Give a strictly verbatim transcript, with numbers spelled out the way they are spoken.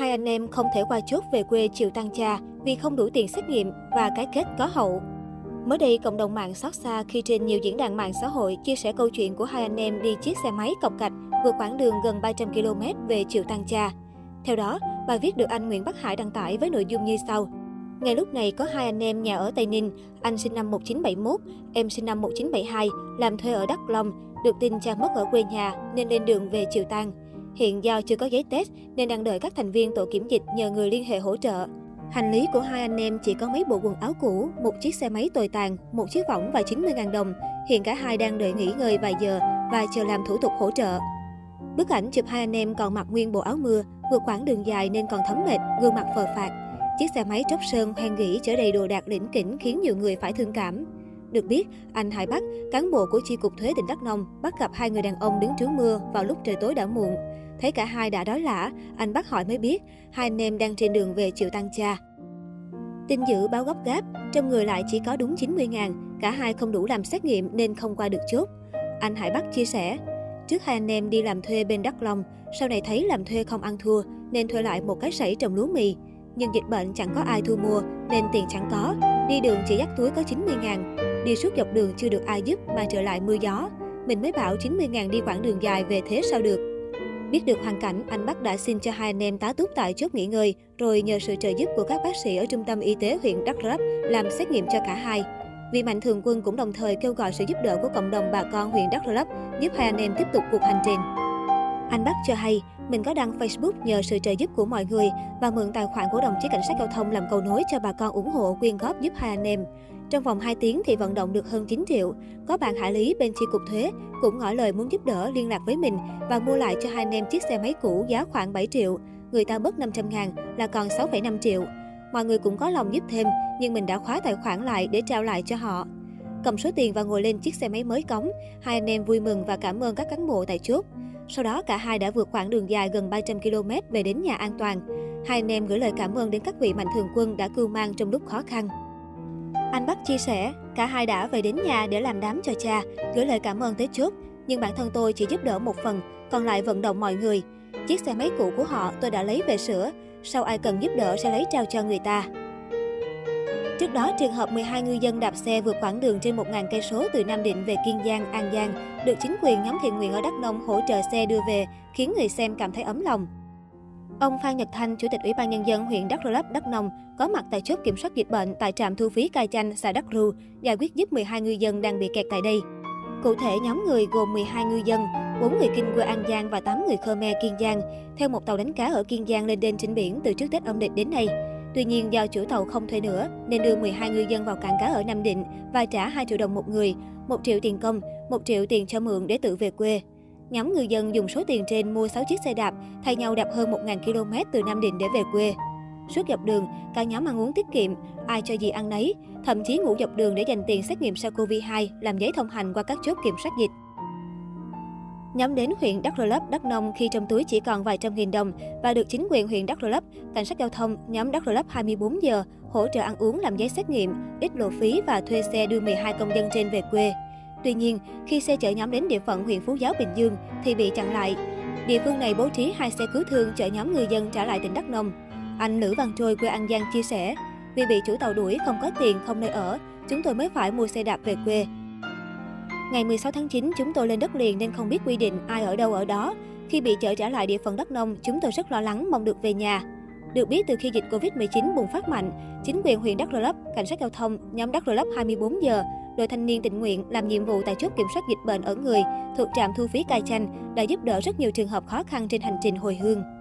hai anh em không thể qua chốt về quê chiều tăng cha vì không đủ tiền xét nghiệm và cái kết có hậu. Mới đây, cộng đồng mạng xót xa khi trên nhiều diễn đàn mạng xã hội chia sẻ câu chuyện của hai anh em đi chiếc xe máy cọc cạch vượt quãng đường gần ba trăm ki lô mét về chiều tăng cha. Theo đó, bài viết được anh Nguyễn Bắc Hải đăng tải với nội dung như sau. Ngay lúc này có hai anh em nhà ở Tây Ninh, anh sinh năm một nghìn chín trăm bảy mươi mốt, em sinh năm một nghìn chín trăm bảy mươi hai, làm thuê ở Đắk Glong, được tin cha mất ở quê nhà nên lên đường về chiều tang. Hiện do chưa có giấy test nên đang đợi các thành viên tổ kiểm dịch nhờ người liên hệ hỗ trợ. Hành lý của hai anh em chỉ có mấy bộ quần áo cũ, một chiếc xe máy tồi tàn, một chiếc võng và chín mươi nghìn đồng. Hiện cả hai đang đợi nghỉ ngơi vài giờ và chờ làm thủ tục hỗ trợ. Bức ảnh chụp hai anh em còn mặc nguyên bộ áo mưa, vượt quãng đường dài nên còn thấm mệt, gương mặt phờ phạc. Chiếc xe máy tróc sơn hoen gỉ chở đầy đồ đạc lỉnh kỉnh khiến nhiều người phải thương cảm. Được biết, anh Hải Bắc, cán bộ của chi cục thuế tỉnh Đắk Nông, bắt gặp hai người đàn ông đứng trú mưa vào lúc trời tối đã muộn. Thấy cả hai đã đói lả, anh Bắc hỏi mới biết hai anh em đang trên đường về chiều tăng cha. Tin dữ báo gấp gáp, trong người lại chỉ có đúng chín mươi nghìn, cả hai không đủ làm xét nghiệm nên không qua được chốt. Anh Hải Bắc chia sẻ, trước hai anh em đi làm thuê bên Đắk Glong, sau này thấy làm thuê không ăn thua nên thuê lại một cái sẩy trồng lúa mì. Nhưng dịch bệnh chẳng có ai thu mua nên tiền chẳng có, đi đường chỉ dắt túi có chín mươi nghìn. Đi suốt dọc đường chưa được ai giúp mà trở lại mưa gió. Mình mới bảo chín mươi nghìn đi quãng đường dài về thế sao được. Biết được hoàn cảnh, anh Bắc đã xin cho hai anh em tá túc tại chốt nghỉ ngơi, rồi nhờ sự trợ giúp của các bác sĩ ở trung tâm y tế huyện Đắk Rấp làm xét nghiệm cho cả hai. Vị Mạnh Thường Quân cũng đồng thời kêu gọi sự giúp đỡ của cộng đồng bà con huyện Đắk R'Lấp giúp hai anh em tiếp tục cuộc hành trình. Anh Bắc cho hay, mình có đăng Facebook nhờ sự trợ giúp của mọi người và mượn tài khoản của đồng chí cảnh sát giao thông làm cầu nối cho bà con ủng hộ quyên góp giúp hai anh em. Trong vòng hai tiếng thì vận động được hơn chín triệu. Có bạn Hạ Lý bên chi cục thuế cũng ngỏ lời muốn giúp đỡ liên lạc với mình và mua lại cho hai anh em chiếc xe máy cũ giá khoảng bảy triệu. Người ta bớt năm trăm ngàn là còn sáu phẩy năm triệu. Mọi người cũng có lòng giúp thêm nhưng mình đã khóa tài khoản lại để trao lại cho họ. Cầm số tiền và ngồi lên chiếc xe máy mới cống, hai anh em vui mừng và cảm ơn các cán bộ tại chốt. Sau đó cả hai đã vượt quãng đường dài gần ba trăm ki lô mét về đến nhà an toàn. Hai anh em gửi lời cảm ơn đến các vị mạnh thường quân đã cưu mang trong lúc khó khăn. Anh Bắc chia sẻ, cả hai đã về đến nhà để làm đám cho cha, gửi lời cảm ơn tới chốt. Nhưng bản thân tôi chỉ giúp đỡ một phần, còn lại vận động mọi người. Chiếc xe máy cũ của họ tôi đã lấy về sửa, sau ai cần giúp đỡ sẽ lấy trao cho người ta. Trước đó, trường hợp mười hai ngư dân đạp xe vượt quãng đường trên một nghìn cây số từ Nam Định về Kiên Giang, An Giang, được chính quyền nhóm thiện nguyện ở Đắk Nông hỗ trợ xe đưa về, khiến người xem cảm thấy ấm lòng. Ông Phan Nhật Thanh, Chủ tịch Ủy ban Nhân dân huyện Đắk R'Lấp, Đắk Nông, có mặt tại chốt kiểm soát dịch bệnh tại trạm thu phí Cai Chanh, xã Đắk Rưu, giải quyết giúp mười hai ngư dân đang bị kẹt tại đây. Cụ thể, nhóm người gồm mười hai ngư dân, bốn người Kinh quê An Giang và tám người Khmer Kiên Giang, theo một tàu đánh cá ở Kiên Giang lên đên trên biển từ trước Tết âm lịch đến nay. Tuy nhiên, do chủ tàu không thuê nữa nên đưa mười hai ngư dân vào cảng cá ở Nam Định và trả hai triệu đồng một người, một triệu tiền công, một triệu tiền cho mượn để tự về quê. Nhóm ngư dân dùng số tiền trên mua sáu chiếc xe đạp, thay nhau đạp hơn một nghìn ki lô mét từ Nam Định để về quê. Suốt dọc đường, cả nhóm ăn uống tiết kiệm, ai cho gì ăn nấy, thậm chí ngủ dọc đường để dành tiền xét nghiệm SARS-xê o vê hai, làm giấy thông hành qua các chốt kiểm soát dịch. Nhóm đến huyện Đắk R'Lấp, Đắk Nông khi trong túi chỉ còn vài trăm nghìn đồng và được chính quyền huyện Đắk R'Lấp, cảnh sát giao thông, nhóm Đắk R'Lấp hai mươi bốn giờ hỗ trợ ăn uống, làm giấy xét nghiệm, ít lộ phí và thuê xe đưa mười hai công dân trên về quê. Tuy nhiên, khi xe chở nhóm đến địa phận huyện Phú Giáo, Bình Dương thì bị chặn lại. Địa phương này bố trí hai xe cứu thương chở nhóm người dân trả lại tỉnh Đắk Nông. Anh Lữ Văn Trôi quê An Giang chia sẻ, vì bị chủ tàu đuổi không có tiền, không nơi ở, chúng tôi mới phải mua xe đạp về quê. Ngày mười sáu tháng chín, chúng tôi lên đất liền nên không biết quy định ai ở đâu ở đó. Khi bị chở trả lại địa phận Đắk Nông, chúng tôi rất lo lắng, mong được về nhà. Được biết, từ khi dịch Covid mười chín bùng phát mạnh, chính quyền huyện Đắk R'Lấp, cảnh sát giao thông, nhóm Đắk R'Lấp hai mươi bốn giờ, đội thanh niên tình nguyện làm nhiệm vụ tại chốt kiểm soát dịch bệnh ở người thuộc trạm thu phí Cai Chanh đã giúp đỡ rất nhiều trường hợp khó khăn trên hành trình hồi hương.